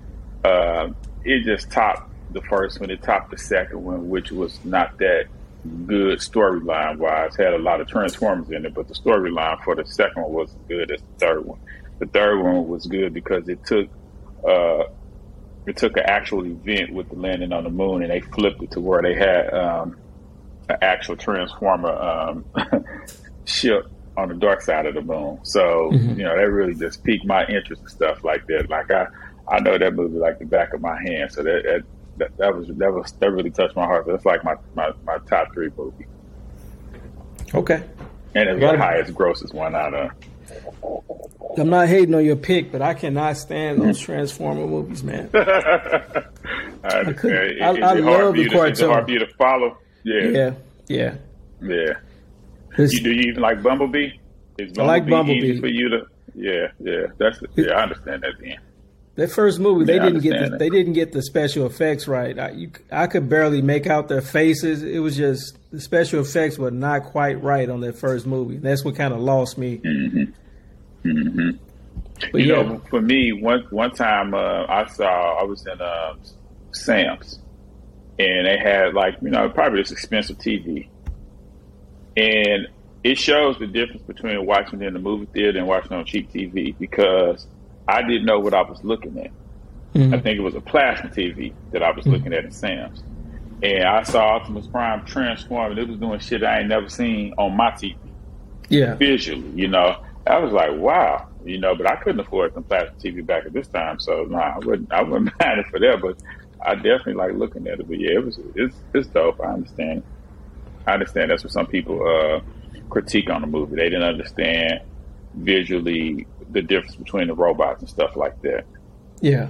Uh, it just topped the first one. It topped the second one, which was not that good storyline-wise. Had a lot of Transformers in it, but the storyline for the second one wasn't good as the third one. The third one was good because it took Uh, it took an actual event with the landing on the moon, and they flipped it to where they had um, an actual Transformer um, ship on the dark side of the moon. So, mm-hmm. you know, that really just piqued my interest and stuff like that. Like I, I know that movie like the back of my hand. So that that, that, that was that was that really touched my heart. So that's like my, my, my top three movie. Okay. And it's the highest grossest one out of. I'm not hating on your pick, but I cannot stand those Transformer movies, man. I, I, couldn't, I, I, I love the cartoon. It's hard for you to follow. Yeah, yeah, yeah. yeah. You, do you even like Bumblebee? Is Bumblebee I like Bumblebee. Easy for you to, yeah, yeah. That's the, yeah. I understand that. Then that first movie, they yeah, didn't get the, that. they didn't get the special effects right. I, you, I could barely make out their faces. It was just the special effects were not quite right on that first movie. That's what kind of lost me. Mm-hmm. Mm-hmm. But you yeah. know, for me, one one time uh, I saw I was in uh, Sam's, and they had like you know probably this expensive T V, and it shows the difference between watching it in the movie theater and watching it on cheap T V, because I didn't know what I was looking at. Mm-hmm. I think it was a plasma T V that I was mm-hmm. looking at in Sam's. And I saw Optimus Prime transform, and it was doing shit I ain't never seen on my T V. Yeah. Visually, you know. I was like, wow, you know, but I couldn't afford some plasma T V back at this time, so nah, I wouldn't I wouldn't mind it for that, but I definitely like looking at it. But yeah, it was it's it's dope. I understand. I understand that's what some people uh, critique on the movie. They didn't understand visually the difference between the robots and stuff like that. Yeah.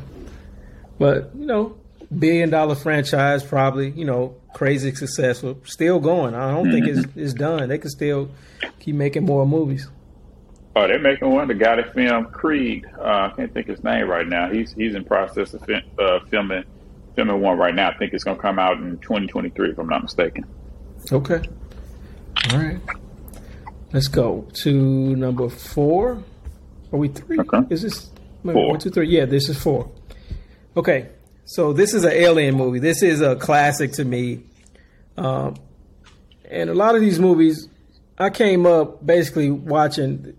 But, you know, billion dollar franchise, probably, you know, crazy successful, still going. I don't think it's it's done. They can still keep making more movies. Oh, they're making one. The guy that filmed Creed, uh, I can't think his name right now. He's he's in process of fin- uh, filming filming one right now. I think it's gonna come out in twenty twenty-three, if I'm not mistaken. Okay. All right. Let's go to number four. Are we three? Okay. Is this wait, four. One, two, three? Yeah, this is four. Okay. So this is an alien movie. This is a classic to me. Um, and a lot of these movies, I came up basically watching,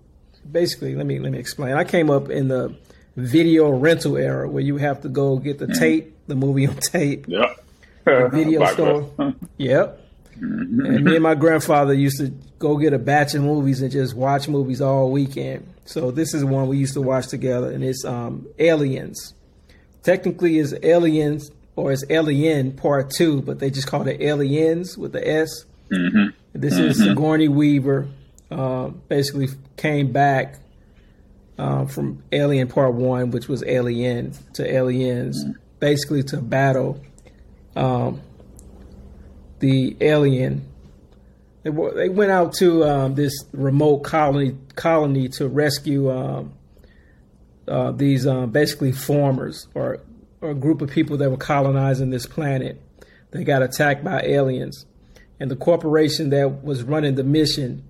basically, let me let me explain. I came up in the video rental era where you have to go get the mm-hmm. tape, the movie on tape. Yep. The video store. Yep. Mm-hmm. And me and my grandfather used to go get a batch of movies and just watch movies all weekend. So this is one we used to watch together, and it's um, Aliens. Technically, it's Aliens, or it's Alien Part Two, but they just called it Aliens with the S. Mm-hmm. This mm-hmm. is Sigourney Weaver. Uh, basically, came back uh, from Alien Part One, which was Alien to Aliens, mm-hmm. basically to battle um, the alien. They w- they went out to um, this remote colony colony to rescue. Um, Uh, these um, basically farmers or, or a group of people that were colonizing this planet. They got attacked by aliens. And the corporation that was running the mission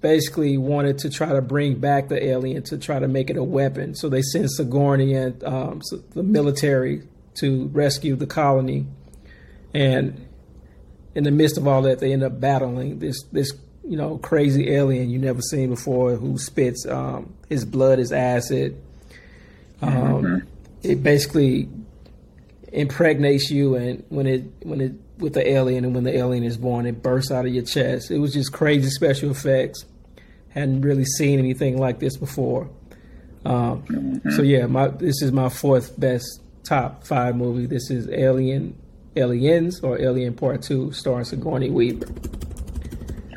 basically wanted to try to bring back the alien to try to make it a weapon. So they sent Sigourney and um, the military to rescue the colony. And in the midst of all that, they end up battling this this you know crazy alien you never seen before, who spits um, his blood is acid. Um, mm-hmm. It basically impregnates you, and when it when it with the alien, and when the alien is born, it bursts out of your chest. It was just crazy special effects. Hadn't really seen anything like this before. Um, mm-hmm. So yeah, my this is my fourth best top five movie. This is Alien, Aliens, or Alien Part Two, starring Sigourney Weaver.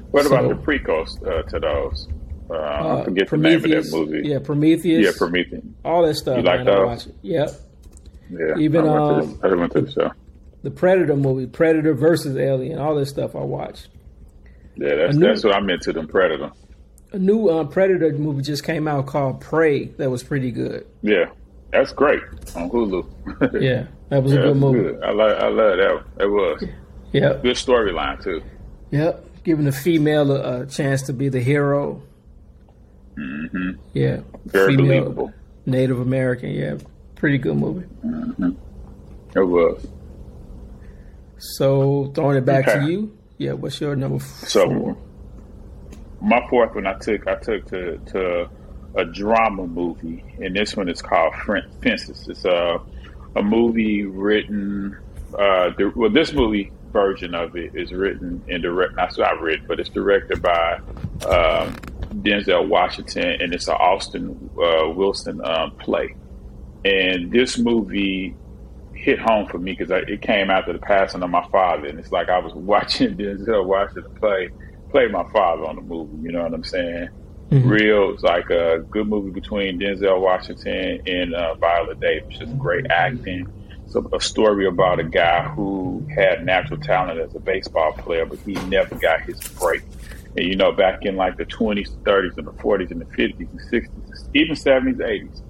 What so, about the prequels uh, to those? Uh, I forget uh, the name of that movie. Yeah, Prometheus. Yeah, Prometheus. All that stuff. You like that? I watch it. Yep. Yeah. Even I went, um, to the, I went to the show. The Predator movie, Predator versus Alien. All that stuff I watched. Yeah, that's new, that's what I'm into. Them Predator. A new uh, Predator movie just came out called Prey. That was pretty good. Yeah, that's great on Hulu. yeah, that was yeah, a good movie. Good. I like. I love that one. It was. Yeah. Good storyline too. Yep, giving the female a, a chance to be the hero. Mm-hmm. Yeah, very female, believable. Native American, yeah, pretty good movie. Mm-hmm. It was. So throwing it back okay. to you, yeah. What's your number four? So my fourth one, I took I took to to a drama movie, and this one is called Fences. It's a a movie written. Uh, well, this movie version of it is written and direct. Not so I read, but it's directed by. Um, Denzel Washington, and it's an Austin uh, Wilson um, play. And this movie hit home for me because it came after the passing of my father, and it's like I was watching Denzel Washington play play my father on the movie. You know what I'm saying? Mm-hmm. Real, it's like a good movie between Denzel Washington and uh, Viola Davis. Just great acting. It's a, a story about a guy who had natural talent as a baseball player, but he never got his break. And, you know, back in like the twenties, thirties, and the forties, and the fifties, and sixties, even seventies, eighties,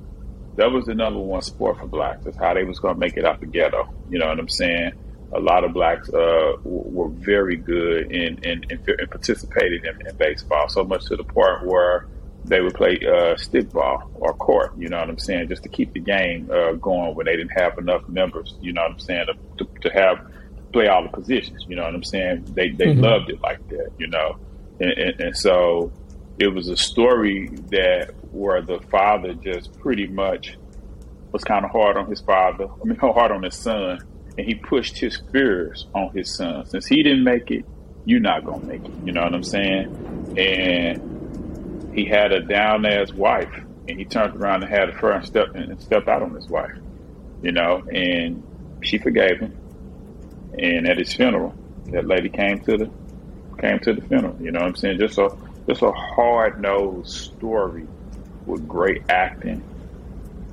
that was the number one sport for blacks. That's how they was going to make it out the ghetto. You know what I'm saying? A lot of blacks uh, were very good and in, in, in, in participated in, in baseball, so much to the point where they would play uh, stickball or court, you know what I'm saying, just to keep the game uh, going when they didn't have enough members, you know what I'm saying, to, to, to have play all the positions, you know what I'm saying? They, they mm-hmm. loved it like that, you know. And, and, and so it was a story that where the father just pretty much was kind of hard on his father, I mean, hard on his son, and he pushed his fears on his son. Since he didn't make it, you're not going to make it. You know what I'm saying? And he had a down-ass wife, and he turned around and had a first step and stepped out on his wife, you know, and she forgave him. And at his funeral, that lady came to the came to the funeral, you know what I'm saying? Just a, just a hard-nosed story with great acting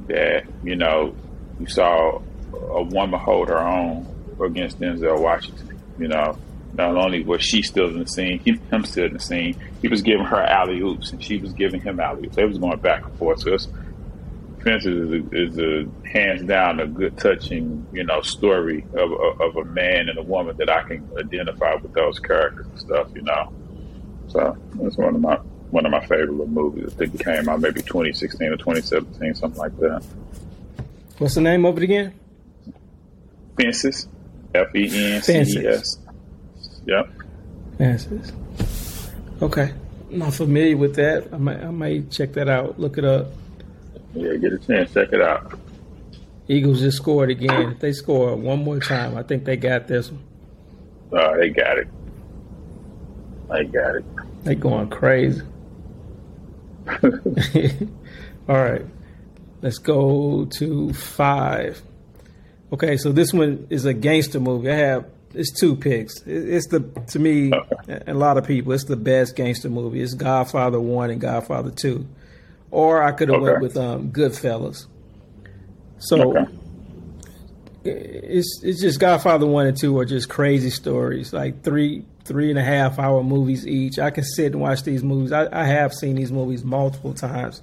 that, you know, you saw a woman hold her own against Denzel Washington, you know. Not only was she still in the scene, he, him still in the scene, he was giving her alley-oops and she was giving him alley-oops. They was going back and forth. So it's, Fences is a, is a hands down a good touching, you know, story of, of of a man and a woman that I can identify with those characters and stuff, you know. So it's one of my one of my favorite movies. I think it came out maybe twenty sixteen or twenty seventeen, something like that. What's the name of it again? Fences. F E N C E S. Yep. Fences. Okay, I'm not familiar with that. I might I might check that out. Look it up. Yeah, get a chance, check it out. Eagles just scored again. If they score one more time, I think they got this one. Oh, they got it. They got it. They going crazy. All right. Let's go to five. Okay, so this one is a gangster movie. I have it's two picks. It's the to me okay. A lot of people, it's the best gangster movie. It's Godfather one and Godfather two. Or I could have okay. went with um, Goodfellas. So okay. it's it's just Godfather one and two are just crazy stories, like three three and a half hour movies each. I can sit and watch these movies. I, I have seen these movies multiple times,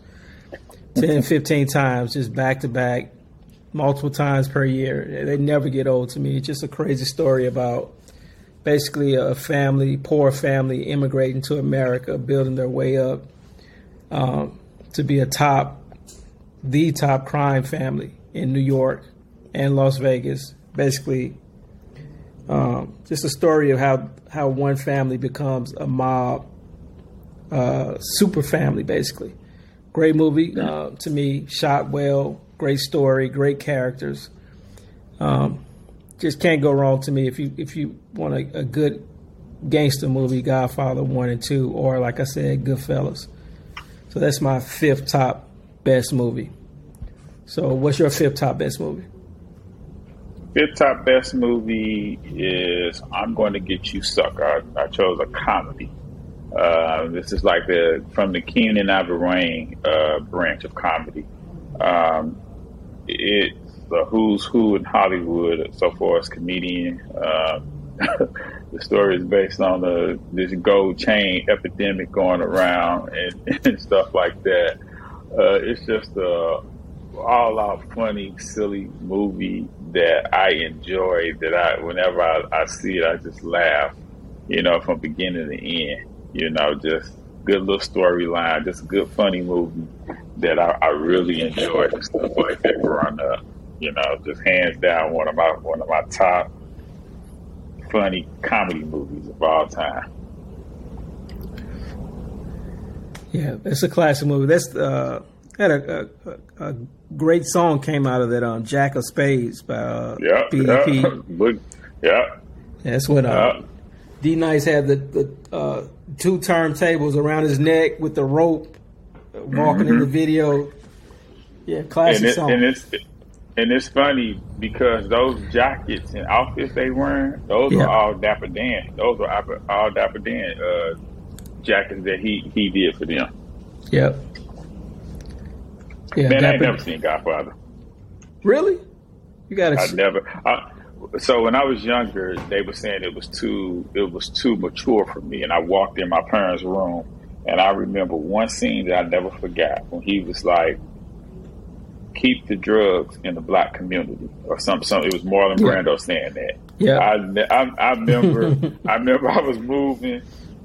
ten, fifteen times, just back to back, multiple times per year. They never get old to me. It's just a crazy story about basically a family, poor family, immigrating to America, building their way up. Um, to be a top, the top crime family in New York and Las Vegas. Basically, um, just a story of how, how one family becomes a mob, uh, super family, basically. Great movie uh, to me, shot well, great story, great characters. Um, just can't go wrong to me if you if you want a, a good gangster movie, Godfather one and two, or like I said, Goodfellas. So that's my fifth top best movie. So what's your fifth top best movie? Fifth top best movie is I'm Going to Get You Sucker. I, I chose a comedy. Uh, this is like the from the Keenan Ivory uh branch of comedy. Um, it's the who's who in Hollywood so far as comedian. Uh, The story is based on the, this gold chain epidemic going around and, and stuff like that. Uh, it's just a all-out funny, silly movie that I enjoy. That I, whenever I, I see it, I just laugh. You know, from beginning to end. You know, just good little storyline, just a good funny movie that I, I really enjoyed and stuff like that growing up. You know, just hands down one of my one of my top funny comedy movies of all time. Yeah, it's a classic movie. That's uh, had a, a, a great song came out of that. Um, Jack of Spades by uh, yeah, B E P. Yeah, yeah. That's when uh, yeah. D Nice had the, the uh, two turntables around his neck with the rope, walking mm-hmm. in the video. Yeah, classic and it, song. And it's, And it's funny because those jackets and outfits they wearing, those yeah. are all Dapper Dan. Those are all Dapper Dan uh, jackets that he, he did for them. Yep. Yeah, Man, Dapper. I ain't never seen Godfather. Really? You gotta. I never. I, so when I was younger, they were saying it was too it was too mature for me, and I walked in my parents' room, and I remember one scene that I never forgot when he was like, keep the drugs in the black community, or something. something. It was Marlon Brando saying that. Yeah, I, I, I remember. I remember I was moving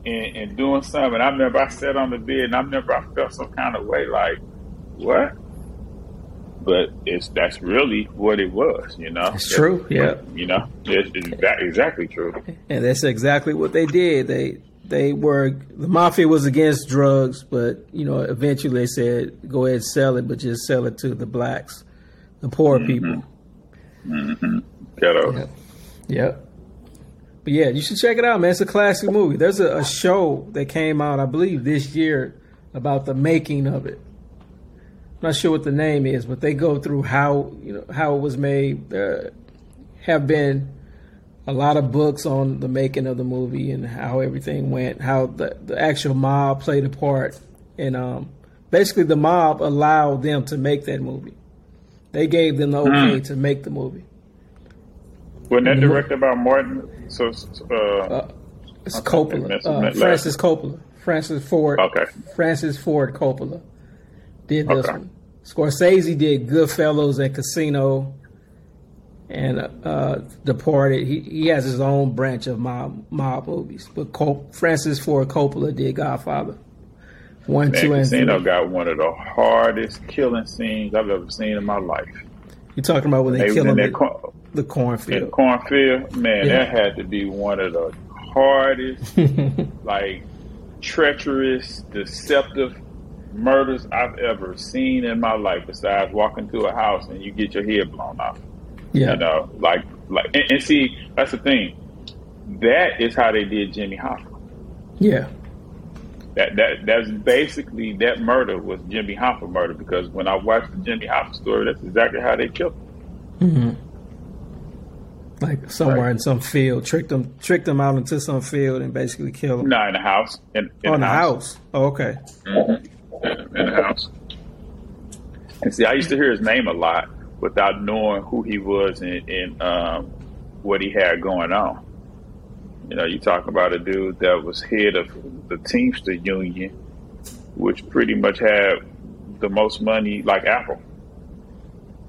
and, and doing something. I remember I sat on the bed, and I remember I felt some kind of way, like what? But it's that's really what it was, you know. It's true. Yeah, you know, it's, it's exactly true. And that's exactly what they did. They they were, the mafia was against drugs, but, you know, eventually they said, go ahead and sell it, but just sell it to the blacks, the poor mm-hmm. people. Mm-hmm. Ghetto. Yep. Yep. But yeah, you should check it out, man. It's a classic movie. There's a, a show that came out, I believe, this year about the making of it. I'm not sure what the name is, but they go through how, you know, how it was made. There have been a lot of books on the making of the movie and how everything went, how the, the actual mob played a part. And um, basically the mob allowed them to make that movie. They gave them the okay mm. to make the movie. Wasn't that directed by Martin? So, uh, uh, it's Coppola. Uh, Francis Coppola. Francis Ford. Okay. Francis Ford Coppola did this okay. one. Scorsese did Goodfellas and Casino and uh, uh, Departed. He he has his own branch of mob, mob movies. But Cop- Francis Ford Coppola did Godfather. One, Man, two, and Casino three. Got one of the hardest killing scenes I've ever seen in my life. You're talking about when they, they kill him in cor- the cornfield. The cornfield, man, yeah. That had to be one of the hardest, like, treacherous, deceptive murders I've ever seen in my life. Besides walking through a house and you get your head blown off. Yeah. You know, like, like, and, and see, that's the thing. That is how they did Jimmy Hoffa. Yeah. That that that's basically that murder was Jimmy Hoffa murder, because when I watched the Jimmy Hoffa story, that's exactly how they killed him. Mm-hmm. Like somewhere right. in some field, tricked him, tricked him out into some field, and basically killed him. No, in the house. In, in oh, in the house. house. Oh, okay. Mm-hmm. In the house. And see, I used to hear his name a lot without knowing who he was and, and um, what he had going on. You know, you talk about a dude that was head of the Teamster Union, which pretty much had the most money, like Apple.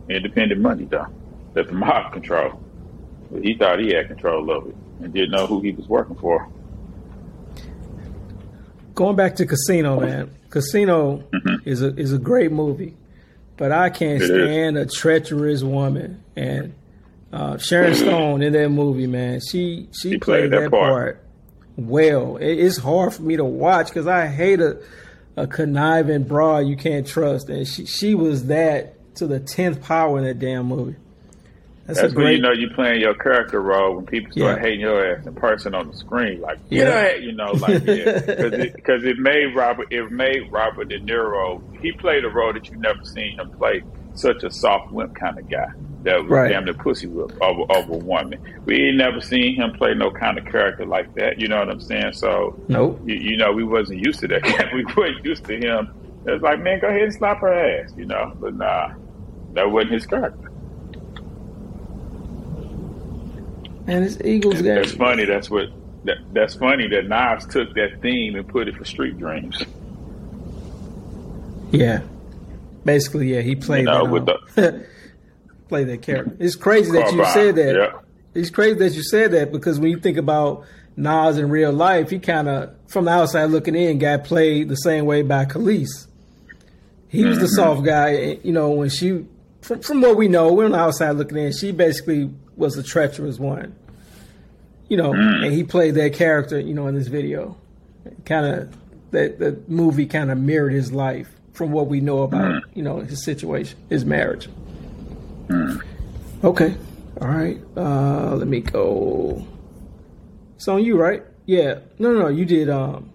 Independent money, though, that the mob controlled. But he thought he had control of it and didn't know who he was working for. Going back to Casino, man. Casino mm-hmm. is a is a great movie, but I can't it stand is. a treacherous woman. And Uh, Sharon Stone in that movie, man, she she, she played, played that, that part, part well. It, it's hard for me to watch because I hate a, a conniving broad you can't trust, and she she was that to the tenth power in that damn movie. That's, That's a great, when you know you're playing your character role when people start yeah. hating your ass in person on the screen, like yeah, you know, like yeah, because it, it made Robert it made Robert De Niro. He played a role that you've never seen him play. Such a soft wimp kind of guy that was right. damn the pussy whip of, of a woman. We ain't never seen him play no kind of character like that. You know what I'm saying? So, nope. you, you know, we wasn't used to that. We weren't used to him. It was like, man, go ahead and slap her ass, you know. But nah, that wasn't his character. And it's Eagles game. That's funny. That's what. That, that's funny that Nas took that theme and put it for Street Dreams. Yeah. Basically, yeah, he played, you know, that, with um, the, played that character. It's crazy that you said that. Yeah. It's crazy that you said that because when you think about Nas in real life, he kind of, from the outside looking in, got played the same way by Khalees. He was mm-hmm. the soft guy. You know, when she, from, from what we know, we're on the outside looking in, she basically was the treacherous one. You know, mm. and he played that character, you know, in this video. Kind of, that, that movie kind of mirrored his life. From what we know about, you know, his situation, his marriage. Mm. Okay. All right. Uh, let me go. It's on you, right? Yeah. No, no, no. You did. Um,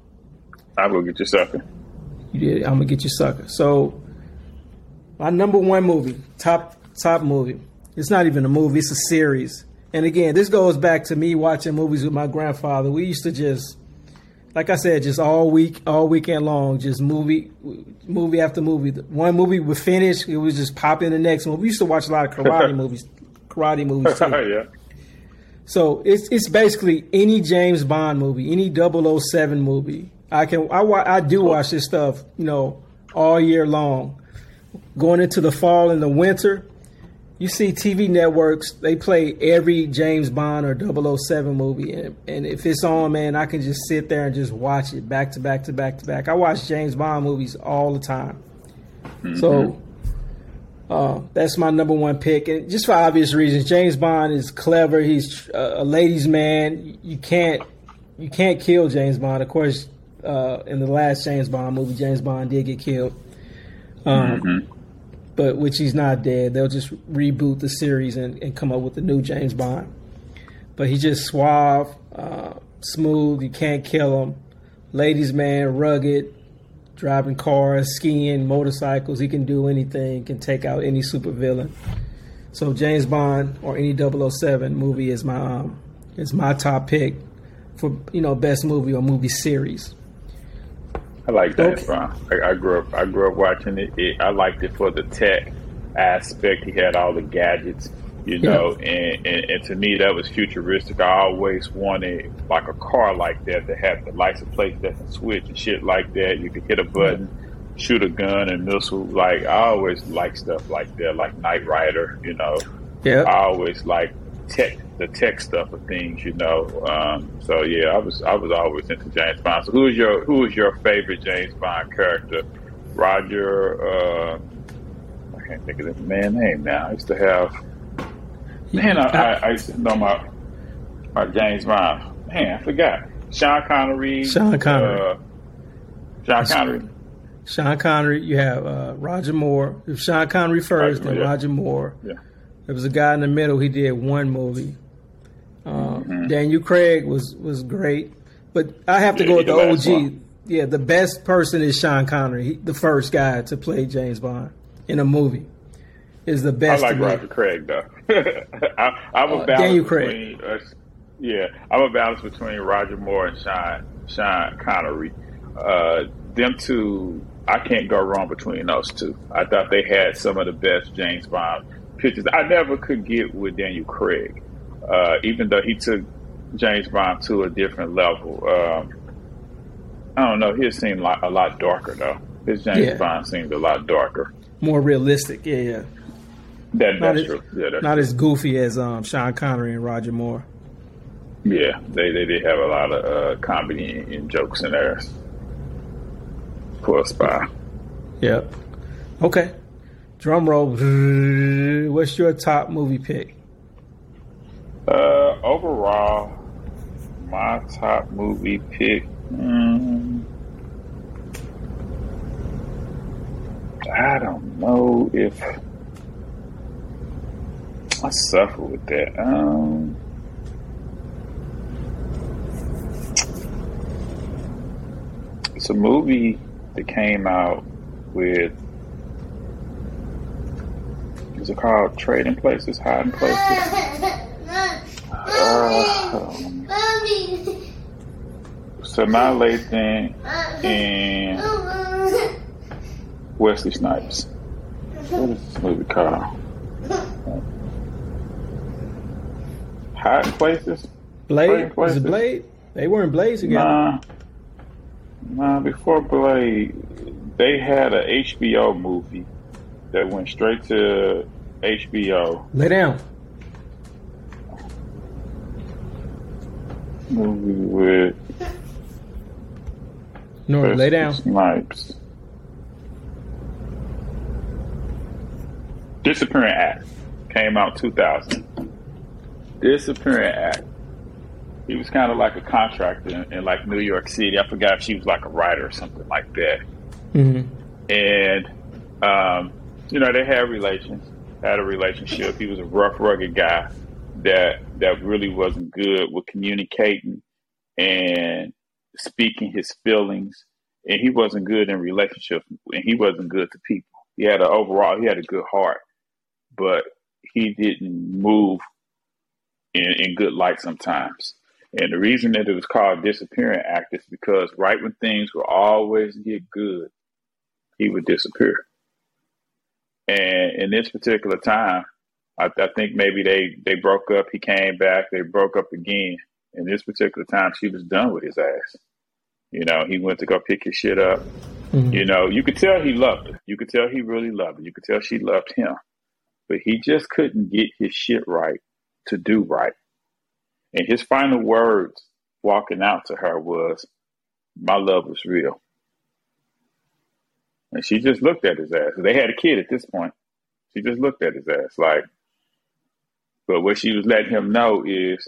I will get you sucker. You did. I'm going to get you sucker. So my number one movie, top, top movie. It's not even a movie. It's a series. And again, this goes back to me watching movies with my grandfather. We used to just, like I said, just all week, all weekend long, just movie, movie after movie. One movie would finish, it was just pop in the next one. We used to watch a lot of karate movies, karate movies too. Yeah. So it's it's basically any James Bond movie, any double oh seven movie. I can I I do watch this stuff, you know, all year long. Going into the fall and the winter, you see T V networks, they play every James Bond or double oh seven movie. And, and if it's on, man, I can just sit there and just watch it back to back to back to back. I watch James Bond movies all the time. Mm-hmm. So uh, that's my number one pick. And just for obvious reasons, James Bond is clever. He's a ladies' man. You can't you can't kill James Bond. Of course, uh, in the last James Bond movie, James Bond did get killed. Um, mm-hmm. But which he's not dead. They'll just reboot the series and, and come up with a new James Bond. But he's just suave, uh, smooth. You can't kill him. Ladies' man, rugged, driving cars, skiing, motorcycles. He can do anything, can take out any supervillain. So James Bond or any double oh seven movie is my um, is my top pick for, you know, best movie or movie series. I like James okay. Bond. I, I grew up. I grew up watching it. it. I liked it for the tech aspect. He had all the gadgets, you know, yeah. and, and, and to me that was futuristic. I always wanted like a car like that that had the license plates that can switch and shit like that. You could hit a button, yeah. shoot a gun and missile. Like I always liked stuff like that, like Knight Rider. You know, yeah. I always liked tech. The tech stuff of things, you know. Um, so yeah, I was I was always into James Bond. So who is your who is your favorite James Bond character? Roger, uh, I can't think of his man's name now. I used to have man, I, I, I used to know my my James Bond. Man, I forgot. Sean Connery. Sean Connery. Uh, Sean Connery. Sean Connery. You have uh, Roger Moore. If Sean Connery first, Roger, then yeah. Roger Moore. Yeah. There was a guy in the middle. He did one movie. Um, mm-hmm. Daniel Craig was, was great, but I have to yeah, go with the O G. One. Yeah, the best person is Sean Connery, he, the first guy to play James Bond in a movie. Is the best. I like Roger Craig though. I, I'm a uh, balance Daniel between, Craig. Uh, yeah, I'm a balance between Roger Moore and Sean Sean Connery. Uh, them two, I can't go wrong between those two. I thought they had some of the best James Bond pictures. I never could get with Daniel Craig. Uh, even though he took James Bond to a different level, um, I don't know. His seemed like a lot darker, though. His James yeah. Bond seemed a lot darker, more realistic. Yeah, yeah. That, that's as, true. Yeah, that's not true. As goofy as um, Sean Connery and Roger Moore. Yeah, they they did have a lot of uh, comedy and, and jokes in there for a spy. Yep. Okay. Drum roll. What's your top movie pick? Uh, overall, my top movie pick. Um, I don't know if I suffer with that. Um, it's a movie that came out with. Is it called Trading Places, Hiding Places? Uh, Mommy. Sanaa Lathan and Wesley Snipes. What is this movie called? Hiding Places? Blade? Places? Was it Blade? They weren't Blades together. Nah, nah, before Blade, they had a H B O movie that went straight to H B O. Lay down. Movie with no lay down Snipes. Disappearing Act came out two thousand. Disappearing Act. He was kind of like a contractor in, in like New York City. I forgot if she was like a writer or something like that. Mm-hmm. And um, you know they had relations, had a relationship. He was a rough, rugged guy. That that really wasn't good with communicating and speaking his feelings, and he wasn't good in relationships, and he wasn't good to people. He had an overall, he had a good heart, but he didn't move in, in good light sometimes. And the reason that it was called Disappearing Act is because right when things would always get good, he would disappear. And in this particular time, I, I think maybe they, they broke up. He came back. They broke up again. And this particular time, she was done with his ass. You know, he went to go pick his shit up. Mm-hmm. You know, you could tell he loved her. You could tell he really loved her. You could tell she loved him. But he just couldn't get his shit right to do right. And his final words walking out to her was, "My love was real." And she just looked at his ass. They had a kid at this point. She just looked at his ass like, but what she was letting him know is,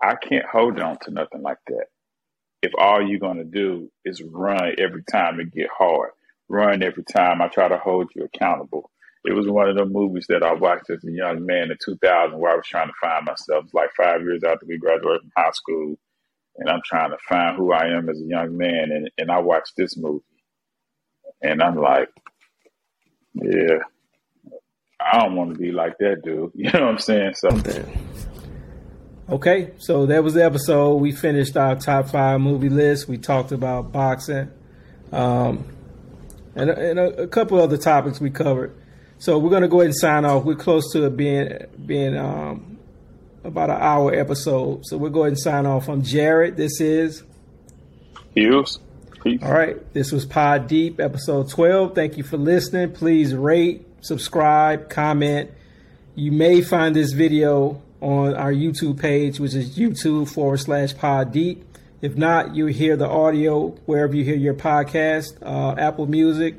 I can't hold on to nothing like that. if all you're going to do is run every time it get hard, run every time I try to hold you accountable. It was one of the movies that I watched as a young man in two thousand where I was trying to find myself. It's like five years after we graduated from high school, and I'm trying to find who I am as a young man. And, and I watched this movie, and I'm like, yeah, I don't want to be like that dude. You know what I'm saying? So. Okay, so that was the episode. We finished our top five movie list. We talked about boxing, um, and, and a, a couple other topics we covered. So we're going to go ahead and sign off. We're close to it being being um, about an hour episode. So we'll go ahead and sign off. I'm Jared. This is Hughes. Peace. All right. This was Pod Deep, episode twelve. Thank you for listening. Please rate, subscribe, comment. You may find this video on our YouTube page, which is YouTube forward slash Pod Deep. If not, you hear the audio wherever you hear your podcast, uh, Apple Music.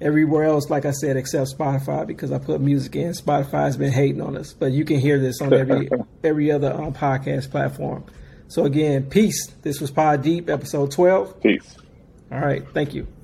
Everywhere else, like I said, except Spotify, because I put music in. Spotify's been hating on us, but you can hear this on every every other um, podcast platform. So again, peace. This was Pod Deep, episode twelve. Peace. All right. Thank you.